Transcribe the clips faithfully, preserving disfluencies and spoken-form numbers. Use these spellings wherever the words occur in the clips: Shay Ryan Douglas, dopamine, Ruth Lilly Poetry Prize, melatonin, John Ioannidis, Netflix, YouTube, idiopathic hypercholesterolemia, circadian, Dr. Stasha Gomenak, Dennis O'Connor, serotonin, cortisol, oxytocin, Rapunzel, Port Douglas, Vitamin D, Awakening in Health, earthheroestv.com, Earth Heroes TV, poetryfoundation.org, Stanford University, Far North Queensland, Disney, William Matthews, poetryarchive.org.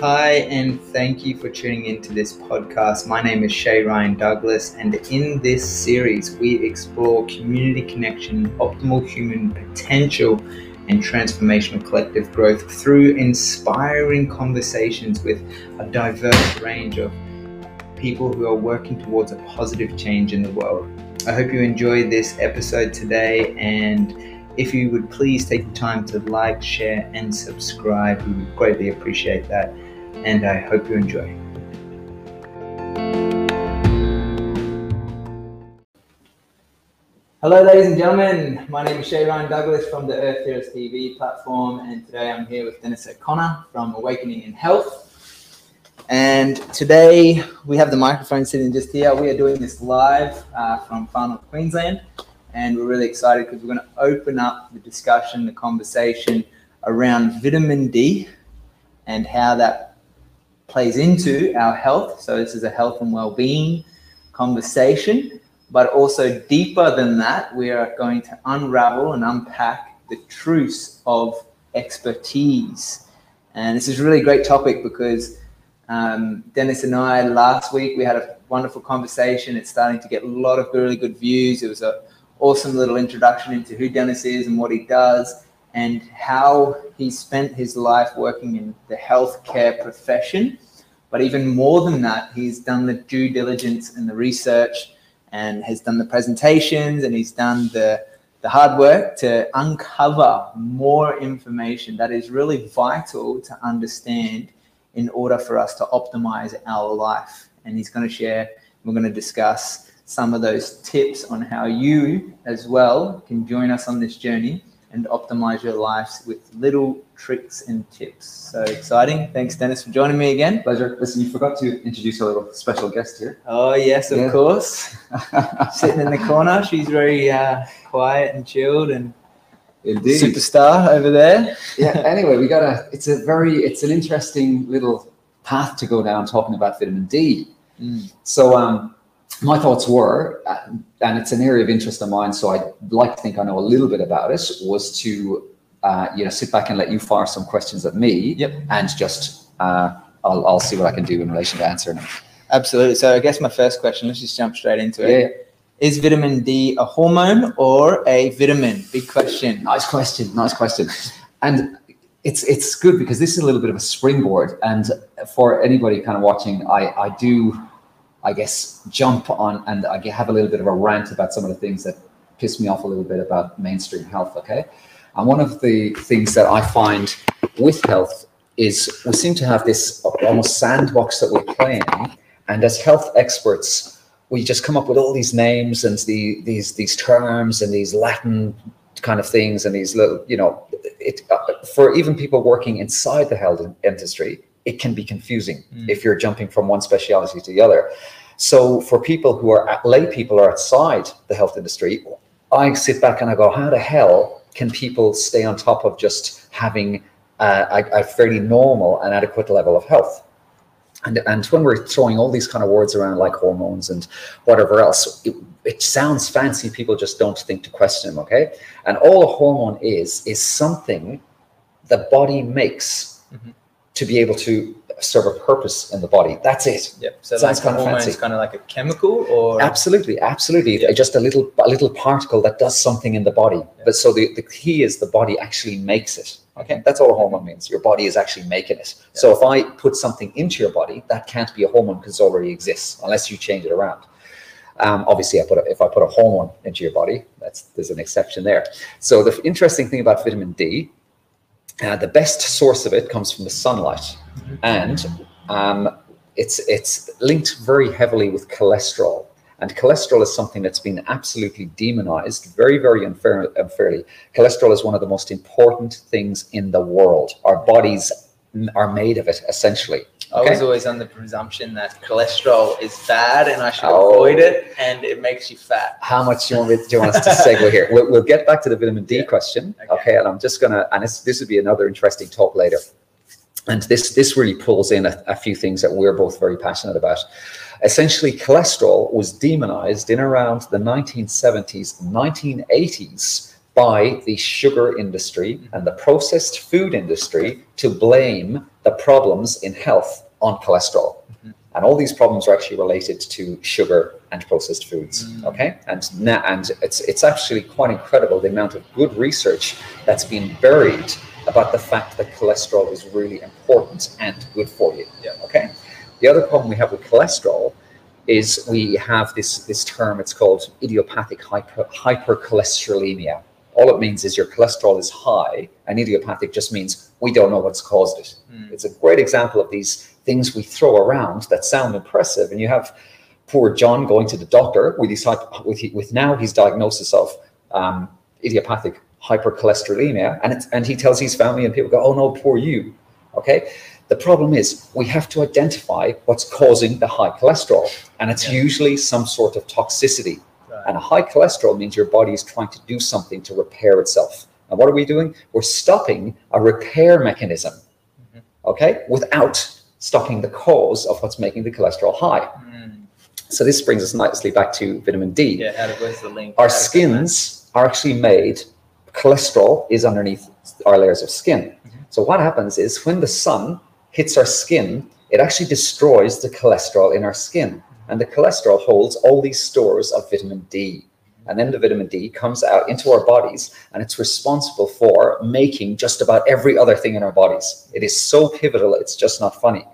Hi, and thank you for tuning into this podcast. My name is Shay Ryan Douglas, and in this series, we explore community connection, optimal human potential, and transformational collective growth through inspiring conversations with a diverse range of people who are working towards a positive change in the world. I hope you enjoy this episode today, and if you would please take the time to like, share, and subscribe, we would greatly appreciate that. And I hope you enjoy. Hello, ladies and gentlemen. My name is Shay Ryan Douglas from the Earth Heroes T V platform, and today I'm here with Dennis O'Connor from Awakening in Health. And today we have the microphone sitting just here. We are doing this live uh, from Far North Queensland, and we're really excited because we're going to open up the discussion, the conversation around vitamin D and how that plays into our health. So this is a health and well-being conversation, but also deeper than that, we are going to unravel and unpack the truths of expertise. And this is a really great topic because um, Dennis and I last week, we had a wonderful conversation. It's starting to get a lot of really good views. It was an awesome little introduction into who Dennis is and what he does and how he spent his life working in the healthcare profession. But even more than that, he's done the due diligence and the research and has done the presentations and he's done the, the hard work to uncover more information that is really vital to understand in order for us to optimize our life. And he's going to share, we're going to discuss some of those tips on how you as well can join us on this journey and optimize your lives with little tricks and tips. So exciting. Thanks, Dennis, for joining me again. Pleasure. Listen, you forgot to introduce our little special guest here. Oh, yes, of yeah. course. Sitting in the corner. She's very uh, quiet and chilled and Indeed. Superstar over there. Yeah, anyway, we got a, it's a very, it's an interesting little path to go down talking about vitamin D. Mm. So um, my thoughts were, and it's an area of interest of mine, so I'd like to think I know a little bit about it, was to uh, you know, sit back and let you fire some questions at me, yep. and just uh, I'll, I'll see what I can do in relation to answering them. Absolutely. So I guess my first question, let's just jump straight into it. Yeah. Is vitamin D a hormone or a vitamin? Big question. Nice question. Nice question. And it's it's good because this is a little bit of a springboard. And for anybody kind of watching, I, I do... I guess, jump on and I have a little bit of a rant about some of the things that piss me off a little bit about mainstream health, okay? And one of the things that I find with health is we seem to have this almost sandbox that we're playing, and as health experts, we just come up with all these names and the, these these terms and these Latin kind of things and these little, you know, it for even people working inside the health industry, it can be confusing mm. if you're jumping from one speciality to the other. So for people who are lay people are outside the health industry, I sit back and I go, how the hell can people stay on top of just having uh, a, a fairly normal and adequate level of health? And, and when we're throwing all these kind of words around like hormones and whatever else, it, it sounds fancy. People just don't think to question them, okay? And all a hormone is, is something the body makes mm-hmm. to be able to serve a purpose in the body. That's it. Yep. So that's like kind of fancy. Kind of like a chemical, or absolutely, absolutely, yep. just a little, a little particle that does something in the body. Yep. But so the, the key is the body actually makes it. Okay, that's all a hormone means. Your body is actually making it. Yep. So if I put something into your body, that can't be a hormone because it already exists, unless you change it around. Um, obviously, I put a, if I put a hormone into your body, that's there's an exception there. So the interesting thing about vitamin D. Uh, the best source of it comes from the sunlight, and um, it's it's linked very heavily with cholesterol. And cholesterol is something that's been absolutely demonized, very, very unfair, unfairly. Cholesterol is one of the most important things in the world. Our bodies are made of it, essentially. Okay? I was always under the presumption that cholesterol is bad and I should oh. avoid it, and it makes you fat. How much do you want, me, do you want us to segue here? We'll, we'll get back to the vitamin D yeah. question, okay. okay? And I'm just going to, and this, this would be another interesting talk later. And this, this really pulls in a, a few things that we're both very passionate about. Essentially, cholesterol was demonized in around the nineteen seventies, nineteen eighties, by the sugar industry and the processed food industry to blame the problems in health on cholesterol. Mm-hmm. And all these problems are actually related to sugar and processed foods. Mm. Okay, and and it's it's actually quite incredible the amount of good research that's been buried about the fact that cholesterol is really important and good for you. Yeah. Okay, the other problem we have with cholesterol is we have this this term. It's called idiopathic hyper hypercholesterolemia. All it means is your cholesterol is high, and idiopathic just means we don't know what's caused it. Mm. It's a great example of these things we throw around that sound impressive, and you have poor John going to the doctor with his with with now his diagnosis of um, idiopathic hypercholesterolemia, and it's, and he tells his family, and people go, "Oh no, poor you." Okay, the problem is we have to identify what's causing the high cholesterol, and it's yeah. usually some sort of toxicity. Right. And a high cholesterol means your body is trying to do something to repair itself. And what are we doing? We're stopping a repair mechanism. Mm-hmm. Okay, without stopping the cause of what's making the cholesterol high. Mm. So this brings us nicely back to vitamin D. Yeah, how to, where's the link? Our skins are actually made, cholesterol is underneath our layers of skin. Mm-hmm. So what happens is when the sun hits our skin, it actually destroys the cholesterol in our skin. Mm-hmm. And the cholesterol holds all these stores of vitamin D. And then the vitamin D comes out into our bodies, and it's responsible for making just about every other thing in our bodies. It is so pivotal, it's just not funny.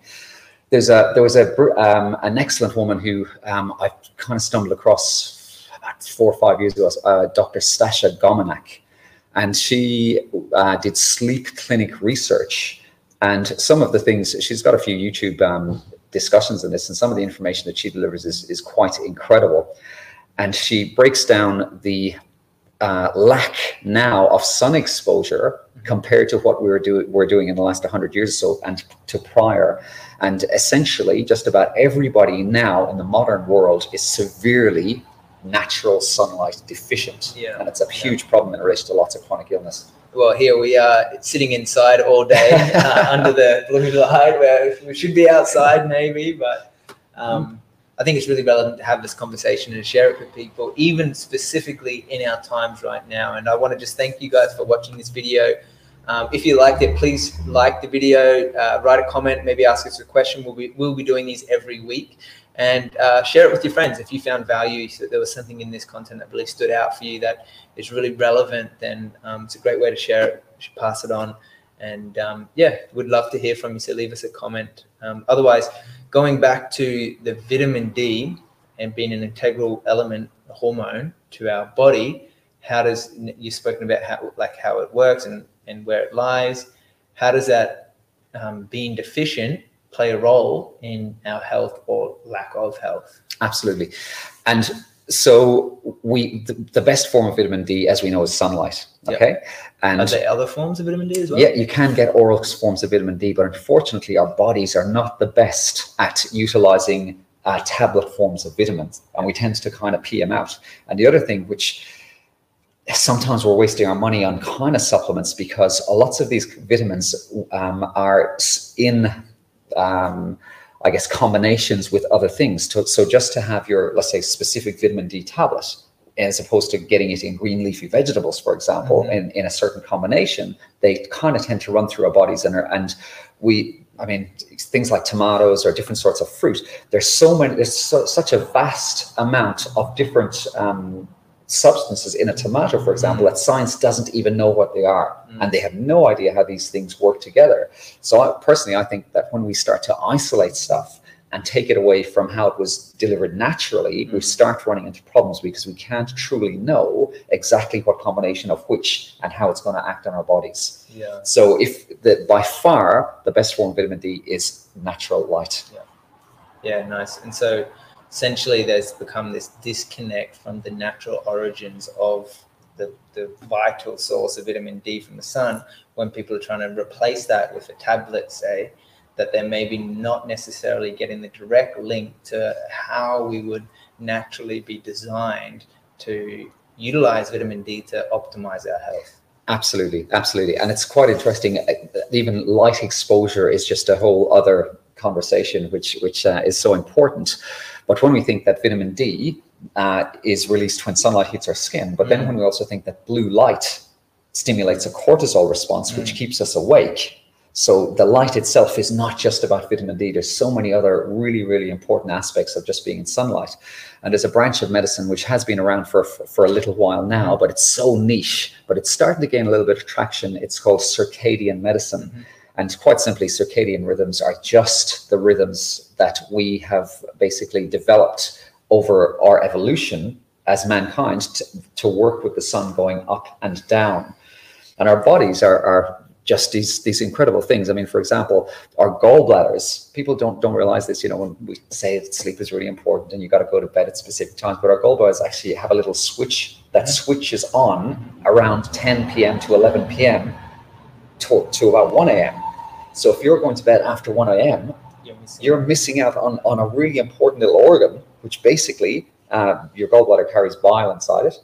There's a, there was a, um, an excellent woman who um, I kind of stumbled across about four or five years ago, uh, Doctor Stasha Gomenak. And she uh, did sleep clinic research. And some of the things, she's got a few YouTube um, discussions on this, and some of the information that she delivers is, is quite incredible. And she breaks down the uh, lack now of sun exposure compared to what we were, do we're doing in the last one hundred years or so and to prior. And essentially, just about everybody now in the modern world is severely natural sunlight deficient. Yeah. And it's a huge yeah. problem in relation to lots of chronic illness. Well, here we are sitting inside all day uh, under the blue light where we should be outside maybe, but... Um, mm. I think it's really relevant to have this conversation and share it with people, even specifically in our times right now. And I want to just thank you guys for watching this video. Um, if you liked it, please like the video, uh, write a comment, maybe ask us a question. We'll be, we'll be doing these every week. And uh, share it with your friends. If you found value, so that there was something in this content that really stood out for you that is really relevant, then um, it's a great way to share it. You should pass it on. And um, yeah, we'd love to hear from you, so leave us a comment. Um, otherwise, going back to the vitamin D and being an integral element, a hormone to our body, how does, you've spoken about how, like how it works and, and where it lies, how does that um, being deficient play a role in our health or lack of health? Absolutely. And so we, the, the best form of vitamin D, as we know, is sunlight. Okay. Yep. And are there other forms of vitamin D as well? Yeah, you can get oral forms of vitamin D, but unfortunately our bodies are not the best at utilizing uh, tablet forms of vitamins, and we tend to kind of pee them out. And the other thing, which sometimes we're wasting our money on kind of supplements, because lots of these vitamins um, are in, um, I guess, combinations with other things. So just to have your, let's say, specific vitamin D tablet, as opposed to getting it in green leafy vegetables, for example, mm-hmm. in, in a certain combination, they kind of tend to run through our bodies. And, are, and we, I mean, things like tomatoes or different sorts of fruit, there's so many, there's so, such a vast amount of different um, substances in a tomato, for example, mm-hmm. that science doesn't even know what they are. Mm-hmm. And they have no idea how these things work together. So I, personally, I think that when we start to isolate stuff and take it away from how it was delivered naturally, mm. we start running into problems, because we can't truly know exactly what combination of which and how it's going to act on our bodies. Yeah. So if the, by far the best form of vitamin D is natural light. Yeah. Yeah, nice. And so essentially there's become this disconnect from the natural origins of the, the vital source of vitamin D from the sun, when people are trying to replace that with a tablet, say, that they're maybe not necessarily getting the direct link to how we would naturally be designed to utilize vitamin D to optimize our health. Absolutely, absolutely. And it's quite interesting, even light exposure is just a whole other conversation, which, which uh, is so important. But when we think that vitamin D uh, is released when sunlight hits our skin. But then when we also think that blue light stimulates a cortisol response, which keeps us awake. So the light itself is not just about vitamin D. There's so many other really, really important aspects of just being in sunlight. And there's a branch of medicine which has been around for, for a little while now, but it's so niche, but it's starting to gain a little bit of traction. It's called circadian medicine. Mm-hmm. And quite simply, circadian rhythms are just the rhythms that we have basically developed over our evolution as mankind to, to work with the sun going up and down. And our bodies are, are just these, these incredible things. I mean, for example, our gallbladders, people don't, don't realize this, you know, when we say sleep is really important and you got to go to bed at specific times, but our gallbladders actually have a little switch that switches on around ten p m to eleven p m to, to about one a m So if you're going to bed after one a m, you're missing, you're missing out on, on a really important little organ, which basically uh, your gallbladder carries bile inside it.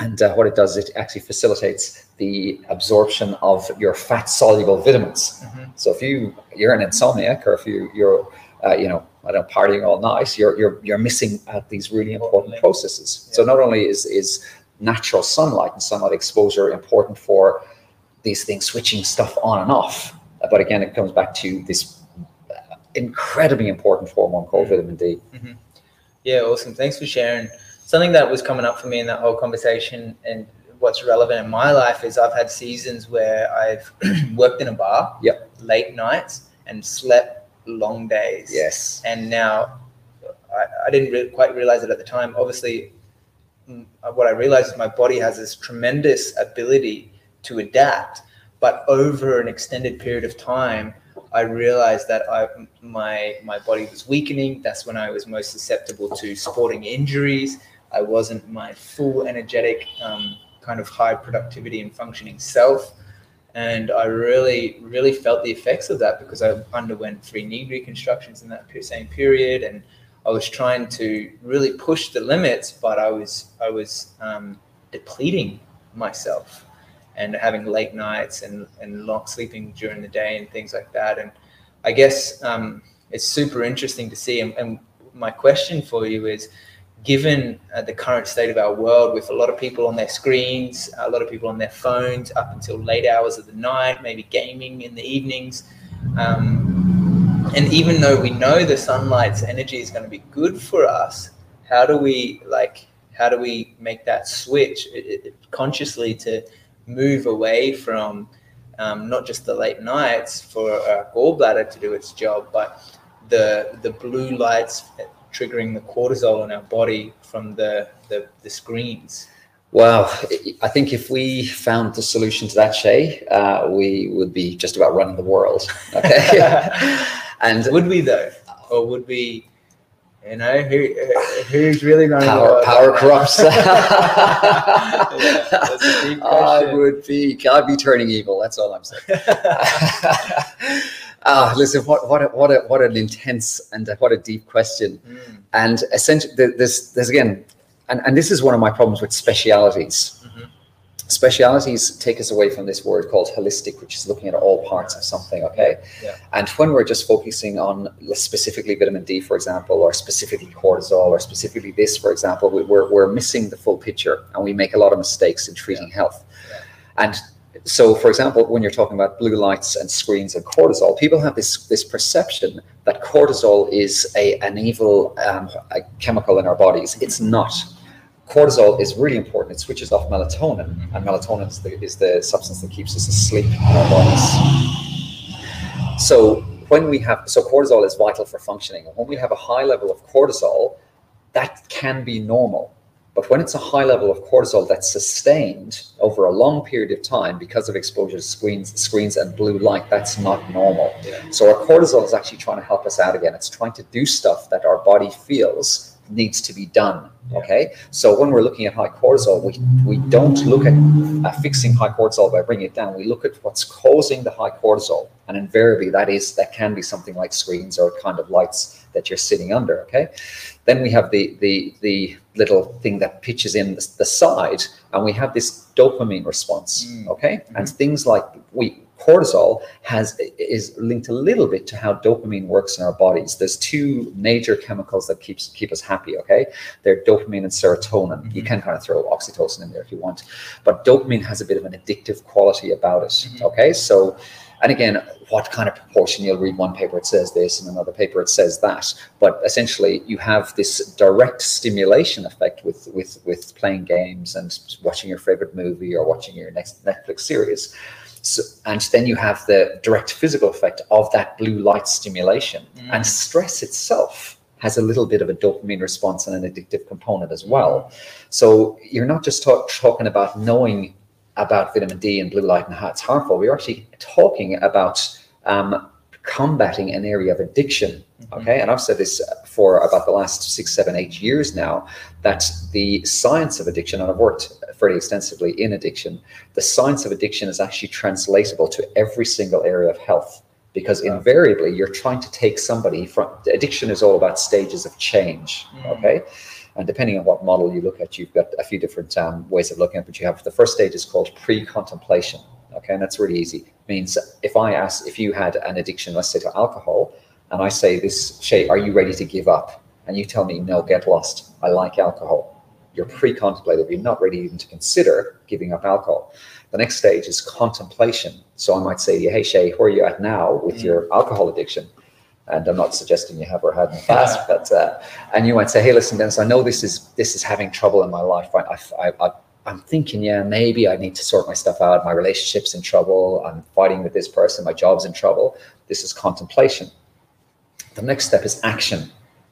And uh, what it does, it actually facilitates the absorption of your fat-soluble vitamins. Mm-hmm. So if you you're an insomniac, or if you you're uh, you know I don't know, partying all night, you're you're you're missing out these really important oh, processes. Yeah. So not only is is natural sunlight and sunlight exposure important for these things switching stuff on and off, but again, it comes back to this incredibly important hormone called mm-hmm. vitamin D. Mm-hmm. Yeah, awesome. Thanks for sharing. Something that was coming up for me in that whole conversation and what's relevant in my life is I've had seasons where I've worked in a bar, yep. late nights, and slept long days. Yes. And now I, I didn't really quite realize it at the time. Obviously, what I realized is my body has this tremendous ability to adapt, but over an extended period of time, I realized that I, my my body was weakening. That's when I was most susceptible to sporting injuries. I wasn't my full energetic um, kind of high productivity and functioning self. And I really, really felt the effects of that because I underwent three knee reconstructions in that same period. And I was trying to really push the limits, but I was, I was um, depleting myself. And having late nights and, and long sleeping during the day and things like that. And I guess um, it's super interesting to see. And, and my question for you is, given uh, the current state of our world with a lot of people on their screens, a lot of people on their phones up until late hours of the night, maybe gaming in the evenings. Um, and even though we know the sunlight's energy is going to be good for us, how do we like, how do we make that switch it, it, consciously to move away from um, not just the late nights for our gallbladder to do its job, but the the blue lights triggering the cortisol in our body from the, the, the screens? Wow. I think if we found the solution to that, Shay, uh, we would be just about running the world. Okay. And would we though? Or would we... You know, who who's really running power, the world? Power right corrupts. Yeah, that's a deep question. I would be, I'd be turning evil. That's all I'm saying. Ah, listen, what what a, what a, what an intense and what a deep question. Mm. And essentially, there's there's again, and and this is one of my problems with specialities. Mm-hmm. Specialities take us away from this word called holistic, which is looking at all parts of something, okay? Yeah. And when we're just focusing on specifically vitamin D, for example, or specifically cortisol, or specifically this, for example, we're, we're missing the full picture, and we make a lot of mistakes in treating yeah. health. Yeah. And so, for example, when you're talking about blue lights and screens and cortisol, people have this this perception that cortisol is a, an evil um, a chemical in our bodies. It's not. Cortisol is really important. It switches off melatonin, and melatonin is the, is the substance that keeps us asleep in our bodies. So when we have, so cortisol is vital for functioning. And when we have a high level of cortisol, that can be normal. But when it's a high level of cortisol that's sustained over a long period of time because of exposure to screens, screens and blue light, that's not normal. Yeah. So our cortisol is actually trying to help us out again. It's trying to do stuff that our body feels needs to be done. Yeah. Okay, so when we're looking at high cortisol, we we don't look at uh, fixing high cortisol by bringing it down. We look at what's causing the high cortisol, and invariably that is that can be something like screens or kind of lights that you're sitting under. Okay, then we have the the the little thing that pitches in the, the side, and we have this dopamine response. Mm. Okay, mm-hmm. And things like we cortisol has is linked a little bit to how dopamine works in our bodies. There's two major chemicals that keeps keep us happy, okay? They're dopamine and serotonin. Mm-hmm. You can kind of throw oxytocin in there if you want, but dopamine has a bit of an addictive quality about it, mm-hmm. okay? So, and again, what kind of proportion, you'll read one paper it says this and another paper it says that, but essentially you have this direct stimulation effect with with with playing games and watching your favorite movie or watching your next Netflix series. So, and then you have the direct physical effect of that blue light stimulation, mm. and stress itself has a little bit of a dopamine response and an addictive component as well. So you're not just talk, talking about knowing about vitamin D and blue light and how it's harmful. We're actually talking about um, combating an area of addiction, mm-hmm. okay? And I've said this for about the last six, seven, eight years now, that the science of addiction, and I've worked fairly extensively in addiction, the science of addiction is actually translatable to every single area of health, because mm-hmm. invariably you're trying to take somebody from, addiction is all about stages of change, mm-hmm. okay? And depending on what model you look at, you've got a few different um, ways of looking at it, but you have the first stage is called pre-contemplation, okay? And that's really easy. It means if I ask, if you had an addiction, let's say to alcohol, and I say this, Shay, are you ready to give up? And you tell me, no, get lost, I like alcohol. You're pre-contemplative, you're not ready even to consider giving up alcohol. The next stage is contemplation. So I might say to you, hey Shay, where are you at now with mm. your alcohol addiction? And I'm not suggesting you have or had in the past, but uh, and you might say, "Hey, listen, Dennis, I know this is this is having trouble in my life. I, I, I, I'm thinking, yeah, maybe I need to sort my stuff out. My relationship's in trouble. I'm fighting with this person. My job's in trouble." This is contemplation. The next step is action.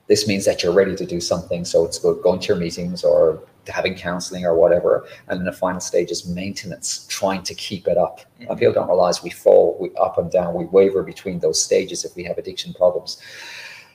This means that you're ready to do something. So it's going to your meetings or having counseling or whatever. And then the final stage is maintenance, trying to keep it up. Mm-hmm. And people don't realize we fall we up and down, we waver between those stages if we have addiction problems.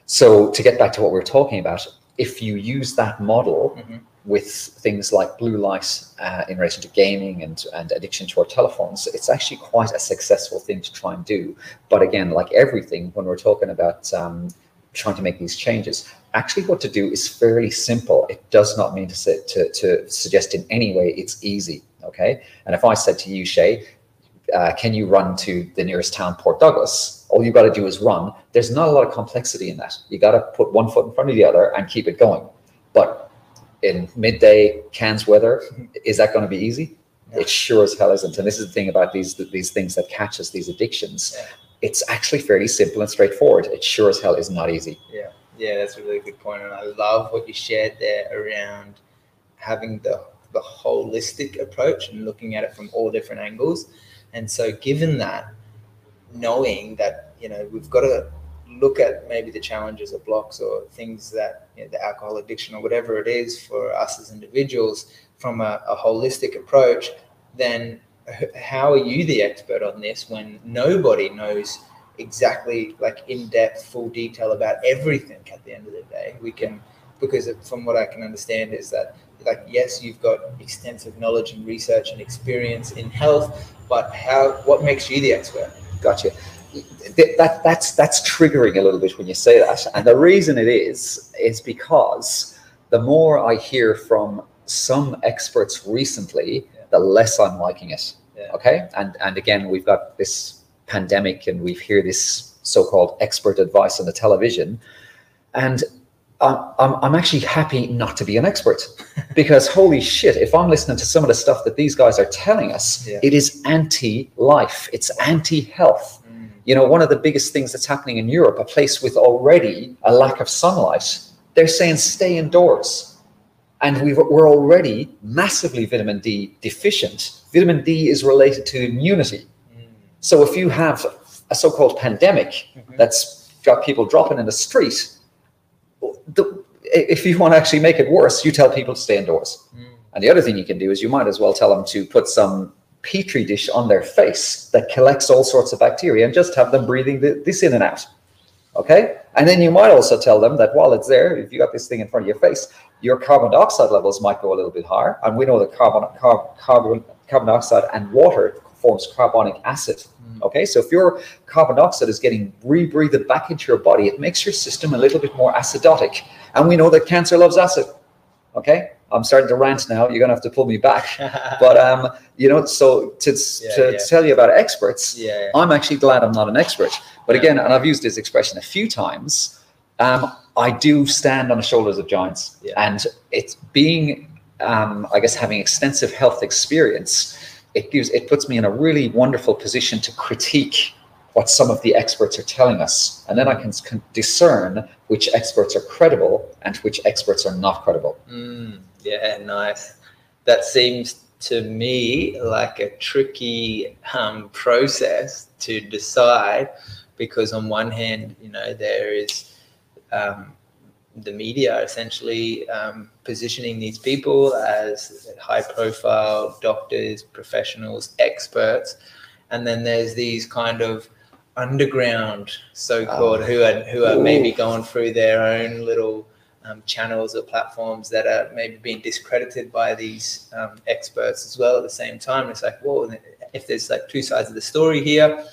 So to get back to what we were talking about, if you use that model mm-hmm. with things like blue light uh, in relation to gaming and, and addiction to our telephones, it's actually quite a successful thing to try and do. But again, like everything, when we're talking about um, trying to make these changes, actually what to do is fairly simple. It does not mean to, to, to suggest in any way it's easy, okay? And if I said to you, Shay, uh, can you run to the nearest town, Port Douglas? All you gotta do is run. There's not a lot of complexity in that. You gotta put one foot in front of the other and keep it going. But in midday Cairns weather, is that gonna be easy? Yeah. It sure as hell isn't. And this is the thing about these, these things that catch us, these addictions. Yeah. It's actually fairly simple and straightforward. It sure as hell is not easy. Yeah, yeah, that's a really good point. And I love what you shared there around having the, the holistic approach and looking at it from all different angles. And so given that, knowing that, you know, we've got to look at maybe the challenges or blocks or things that, you know, the alcohol addiction or whatever it is for us as individuals from a, a holistic approach, then how are you the expert on this when nobody knows exactly, like, in depth, full detail about everything? At the end of the day, we can, because from what I can understand is that, like, yes, you've got extensive knowledge and research and experience in health, but how, what makes you the expert? Gotcha. That, that's, that's triggering a little bit when you say that. And the reason it is, is because the more I hear from some experts recently, the less I'm liking it, yeah. okay? And and again, we've got this pandemic and we hear this so-called expert advice on the television. And I'm, I'm, I'm actually happy not to be an expert, because holy shit, if I'm listening to some of the stuff that these guys are telling us, yeah. it is anti-life, it's anti-health. Mm. You know, one of the biggest things that's happening in Europe, a place with already a lack of sunlight, they're saying stay indoors. And we've, we're already massively vitamin D deficient. Vitamin D is related to immunity. Mm. So if you have a so-called pandemic mm-hmm. that's got people dropping in the street, the, if you want to actually make it worse, you tell people to stay indoors. Mm. And the other thing you can do is you might as well tell them to put some petri dish on their face that collects all sorts of bacteria and just have them breathing the, this in and out. Okay, and then you might also tell them that while it's there, if you got this thing in front of your face, your carbon dioxide levels might go a little bit higher. And we know that carbon, carbon, carbon, carbon dioxide and water forms carbonic acid. Mm. Okay, so if your carbon dioxide is getting rebreathed back into your body, it makes your system a little bit more acidotic. And we know that cancer loves acid. Okay, I'm starting to rant now. You're going to have to pull me back. But, um, you know, so to, yeah, to yeah. tell you about experts, yeah, yeah. I'm actually glad I'm not an expert. But yeah. again, and I've used this expression a few times, um, I do stand on the shoulders of giants. Yeah. And it's being, um, I guess, having extensive health experience, it gives, it puts me in a really wonderful position to critique what some of the experts are telling us. And then I can, can discern which experts are credible and which experts are not credible. Mm, yeah, nice. That seems to me like a tricky um, process to decide, because on one hand, you know, there is um, the media essentially um, positioning these people as high profile doctors, professionals, experts. And then there's these kind of underground so-called um, who are who are ooh. maybe going through their own little um, channels or platforms that are maybe being discredited by these um, experts as well at the same time. It's like, well, if there's like two sides of the story here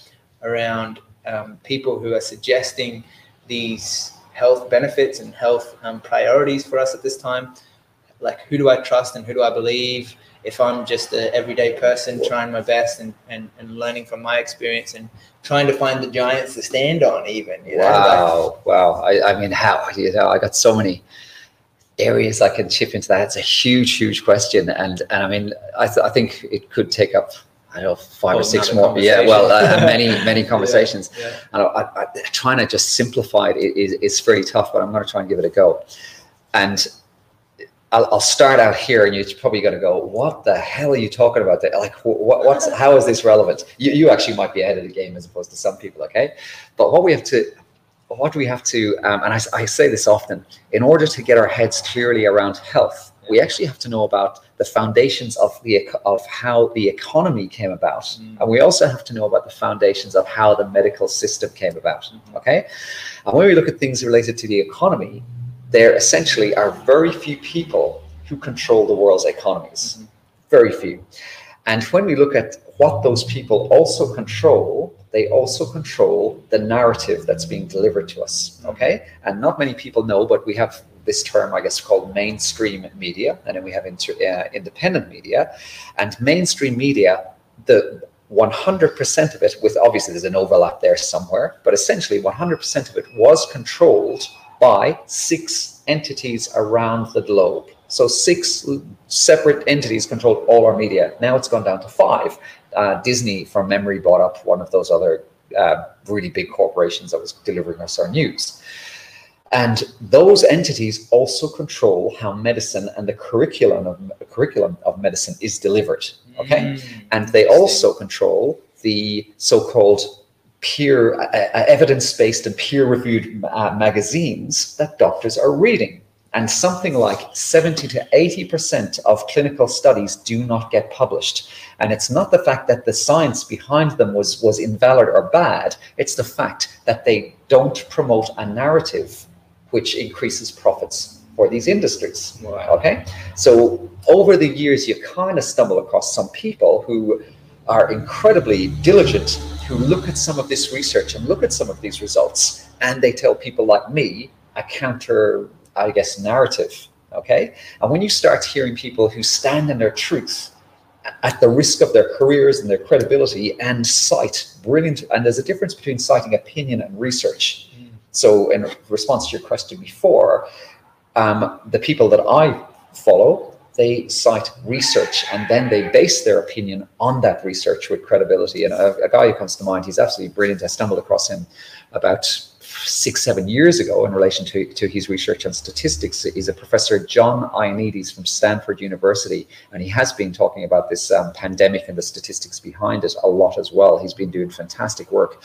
around um, people who are suggesting these health benefits and health um, priorities for us at this time, like who do I trust and who do I believe? If I'm just an everyday person trying my best and, and, and learning from my experience and trying to find the giants to stand on even. You know, wow, like, wow. I, I mean, how, you know, I got so many areas I can chip into that. It's a huge, huge question. And, and I mean, I, th I think it could take up, I don't know, five or six more. Yeah, well, uh, many, many conversations. Yeah, yeah. And I, I, trying to just simplify it is, is very tough, but I'm going to try and give it a go. And I'll, I'll start out here, and you're probably going to go, "What the hell are you talking about? That like, what, what's how is this relevant?" You, you actually might be ahead of the game as opposed to some people, okay? But what we have to, what we have to, um, and I, I say this often, in order to get our heads clearly around health, we actually have to know about the foundations of the of how the economy came about, mm. and we also have to know about the foundations of how the medical system came about, mm-hmm. okay? And when we look at things related to the economy, there essentially are very few people who control the world's economies, mm-hmm. very few. And when we look at what those people also control, they also control the narrative that's being delivered to us, okay? And not many people know, but we have this term, I guess, called mainstream media, and then we have inter, uh, independent media. And mainstream media, the one hundred percent of it, with obviously there's an overlap there somewhere, but essentially one hundred percent of it was controlled by six entities around the globe. So six separate entities controlled all our media. Now it's gone down to five. Uh, Disney, from memory, bought up one of those other uh, really big corporations that was delivering us our news. And those entities also control how medicine and the curriculum of, the curriculum of medicine is delivered, okay? Mm, and they also control the so-called peer uh, evidence-based and peer-reviewed uh, magazines that doctors are reading. And something like seventy to eighty percent of clinical studies do not get published. And it's not the fact that the science behind them was, was invalid or bad. It's the fact that they don't promote a narrative which increases profits for these industries. Wow. Okay? So over the years, you kind of stumble across some people who are incredibly diligent, who look at some of this research and look at some of these results, and they tell people like me a counter, I guess, narrative, okay? And when you start hearing people who stand in their truth at the risk of their careers and their credibility and cite brilliant, and there's a difference between citing opinion and research. Mm. So in response to your question before, um, the people that I follow, they cite research, and then they base their opinion on that research with credibility. And a, a guy who comes to mind, he's absolutely brilliant. I stumbled across him about six, seven years ago in relation to, to his research on statistics. He's a professor, John Ioannidis, from Stanford University. And he has been talking about this um, pandemic and the statistics behind it a lot as well. He's been doing fantastic work.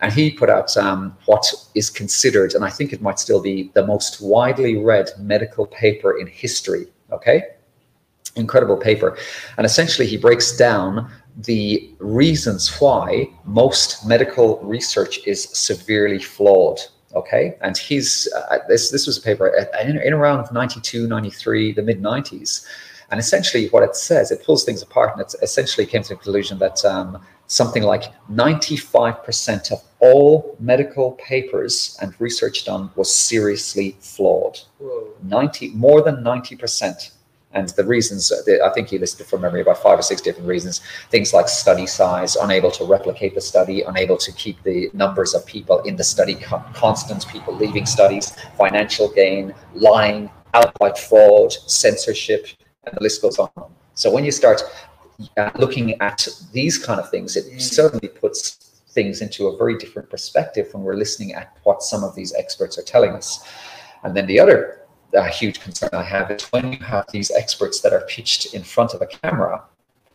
And he put out um, what is considered, and I think it might still be, the most widely read medical paper in history, okay? Incredible paper. And essentially he breaks down the reasons why most medical research is severely flawed, okay? And he's uh, this this was a paper in, in around ninety-two, ninety-three, the mid nineties, and essentially what it says, it pulls things apart, and it essentially came to the conclusion that um something like ninety-five percent of all medical papers and research done was seriously flawed. Whoa. ninety more than ninety percent And the reasons, that I think he listed from memory about five or six different reasons, things like study size, unable to replicate the study, unable to keep the numbers of people in the study constant, people leaving studies, financial gain, lying, outright fraud, censorship, and the list goes on. So when you start uh, looking at these kind of things, it certainly puts things into a very different perspective when we're listening at what some of these experts are telling us. And then the other a huge concern I have is when you have these experts that are pitched in front of a camera,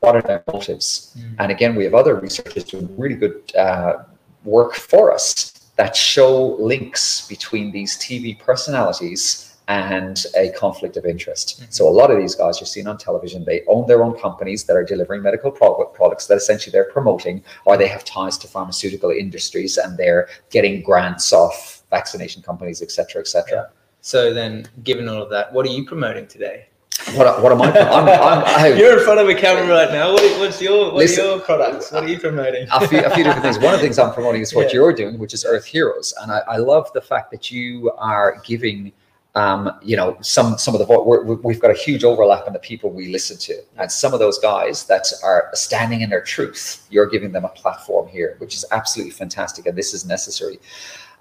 what are their motives? Mm. And again, we have other researchers doing really good uh, work for us that show links between these T V personalities and a conflict of interest. Mm. So a lot of these guys you're seeing on television, they own their own companies that are delivering medical pro products that essentially they're promoting, or they have ties to pharmaceutical industries and they're getting grants off vaccination companies, et cetera, et cetera. Yeah. So then, given all of that, what are you promoting today? What, what am I? I'm, I'm, I, You're in front of a camera right now. What, what's your, what listen, are your products? What are you promoting? A few, a few different things. One of the things I'm promoting is what yeah. you're doing, which is Earth Heroes. And I, I love the fact that you are giving, um, you know, some, some of the, we're, we've got a huge overlap in the people we listen to. And some of those guys that are standing in their truth, you're giving them a platform here, which is absolutely fantastic. And this is necessary.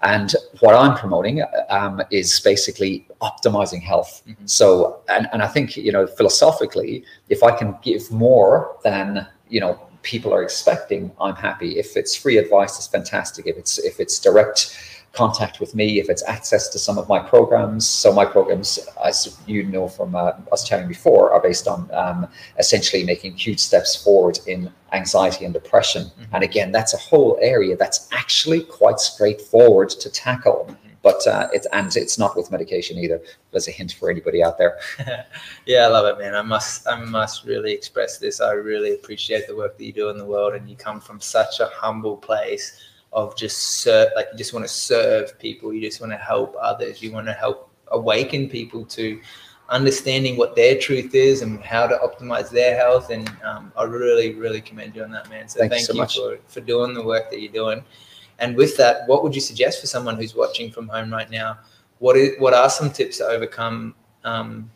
And what I'm promoting um, is basically optimizing health. Mm-hmm. So, and, and I think, you know, philosophically, if I can give more than, you know, people are expecting, I'm happy. If it's free advice, it's fantastic. If it's, if it's direct contact with me, if it's access to some of my programs. So my programs, as you know from uh, us chatting before, are based on um, essentially making huge steps forward in anxiety and depression. Mm-hmm. And again, that's a whole area that's actually quite straightforward to tackle. Mm-hmm. But uh, it's, and it's not with medication either. There's a hint for anybody out there. Yeah, I love it, man. I must, I must really express this. I really appreciate the work that you do in the world, and you come from such a humble place of just serve, like you just want to serve people, you just want to help others, you want to help awaken people to understanding what their truth is and how to optimize their health. And um, I really, really commend you on that, man. So thank, thank you, so you much. For, for doing the work that you're doing. And with that, what would you suggest for someone who's watching from home right now? What is, what are some tips to overcome um,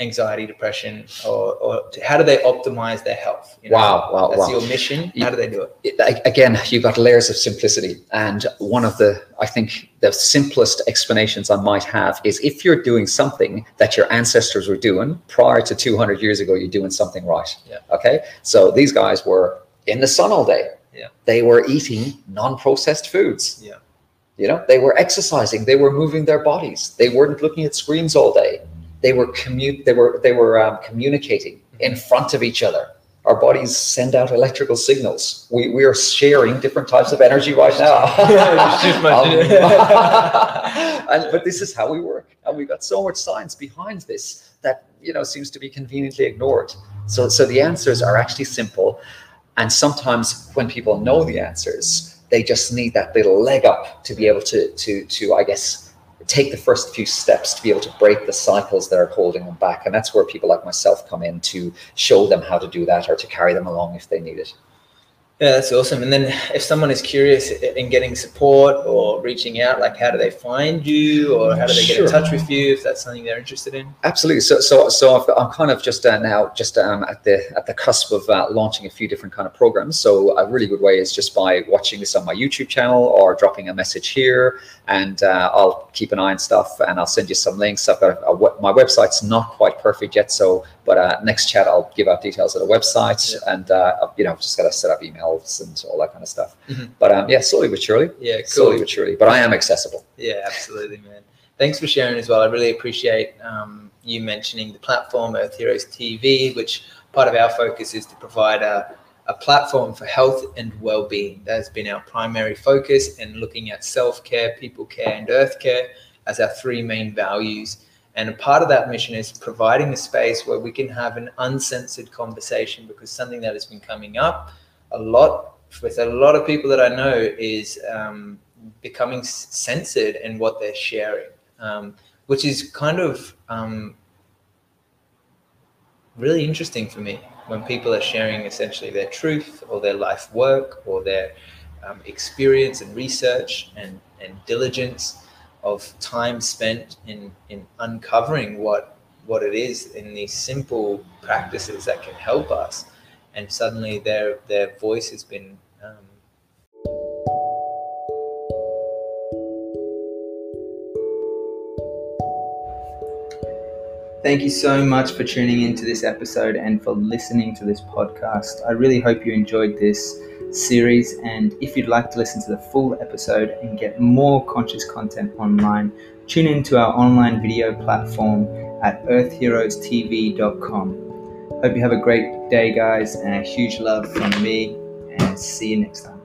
anxiety, depression, or, or how do they optimize their health? You know, wow, wow, that's wow. your mission. How do they do it? it? Again, you've got layers of simplicity. And one of the, I think, the simplest explanations I might have is if you're doing something that your ancestors were doing prior to two hundred years ago, you're doing something right. Yeah. Okay. So these guys were in the sun all day. Yeah. They were eating non-processed foods. Yeah. You know, they were exercising. They were moving their bodies. They weren't looking at screens all day. They were commute. They were they were um, communicating in front of each other. Our bodies send out electrical signals. We we are sharing different types of energy right now. um, and, but this is how we work, and we've got so much science behind this that you know seems to be conveniently ignored. So so the answers are actually simple, and sometimes when people know the answers, they just need that little leg up to be able to to to I guess. take the first few steps to be able to break the cycles that are holding them back. And that's where people like myself come in to show them how to do that or to carry them along if they need it. Yeah, that's awesome. And then if someone is curious in getting support or reaching out, like how do they find you or how do they get sure. in touch with you if that's something they're interested in? Absolutely. So, so, so I've, I'm kind of just uh, now just um, at the at the cusp of uh, launching a few different kind of programs. So a really good way is just by watching this on my YouTube channel or dropping a message here, and uh, I'll keep an eye on stuff and I'll send you some links. I've got a, a, my website's not quite perfect yet, so but uh, next chat I'll give out details of the website, yeah. and uh, you know I've just got to set up email and all that kind of stuff. Mm-hmm. But um, yeah, slowly but surely. Yeah, cool. Slowly but surely. But I am accessible. Yeah, absolutely, man. Thanks for sharing as well. I really appreciate um, you mentioning the platform Earth Heroes T V, which part of our focus is to provide a, a platform for health and well-being. That has been our primary focus, and looking at self-care, people care, and earth care as our three main values. And a part of that mission is providing a space where we can have an uncensored conversation, because something that has been coming up a lot with a lot of people that I know is um, becoming censored in what they're sharing, um, which is kind of um, really interesting for me when people are sharing essentially their truth or their life work or their um, experience and research and, and diligence of time spent in, in uncovering what what it is in these simple practices that can help us, and suddenly their their voice has been um, Thank you so much for tuning into this episode and for listening to this podcast. I really hope you enjoyed this series, and if you'd like to listen to the full episode and get more conscious content online, tune into our online video platform at earth heroes t v dot com. Hope you have a great day, guys, and a huge love from me, and see you next time.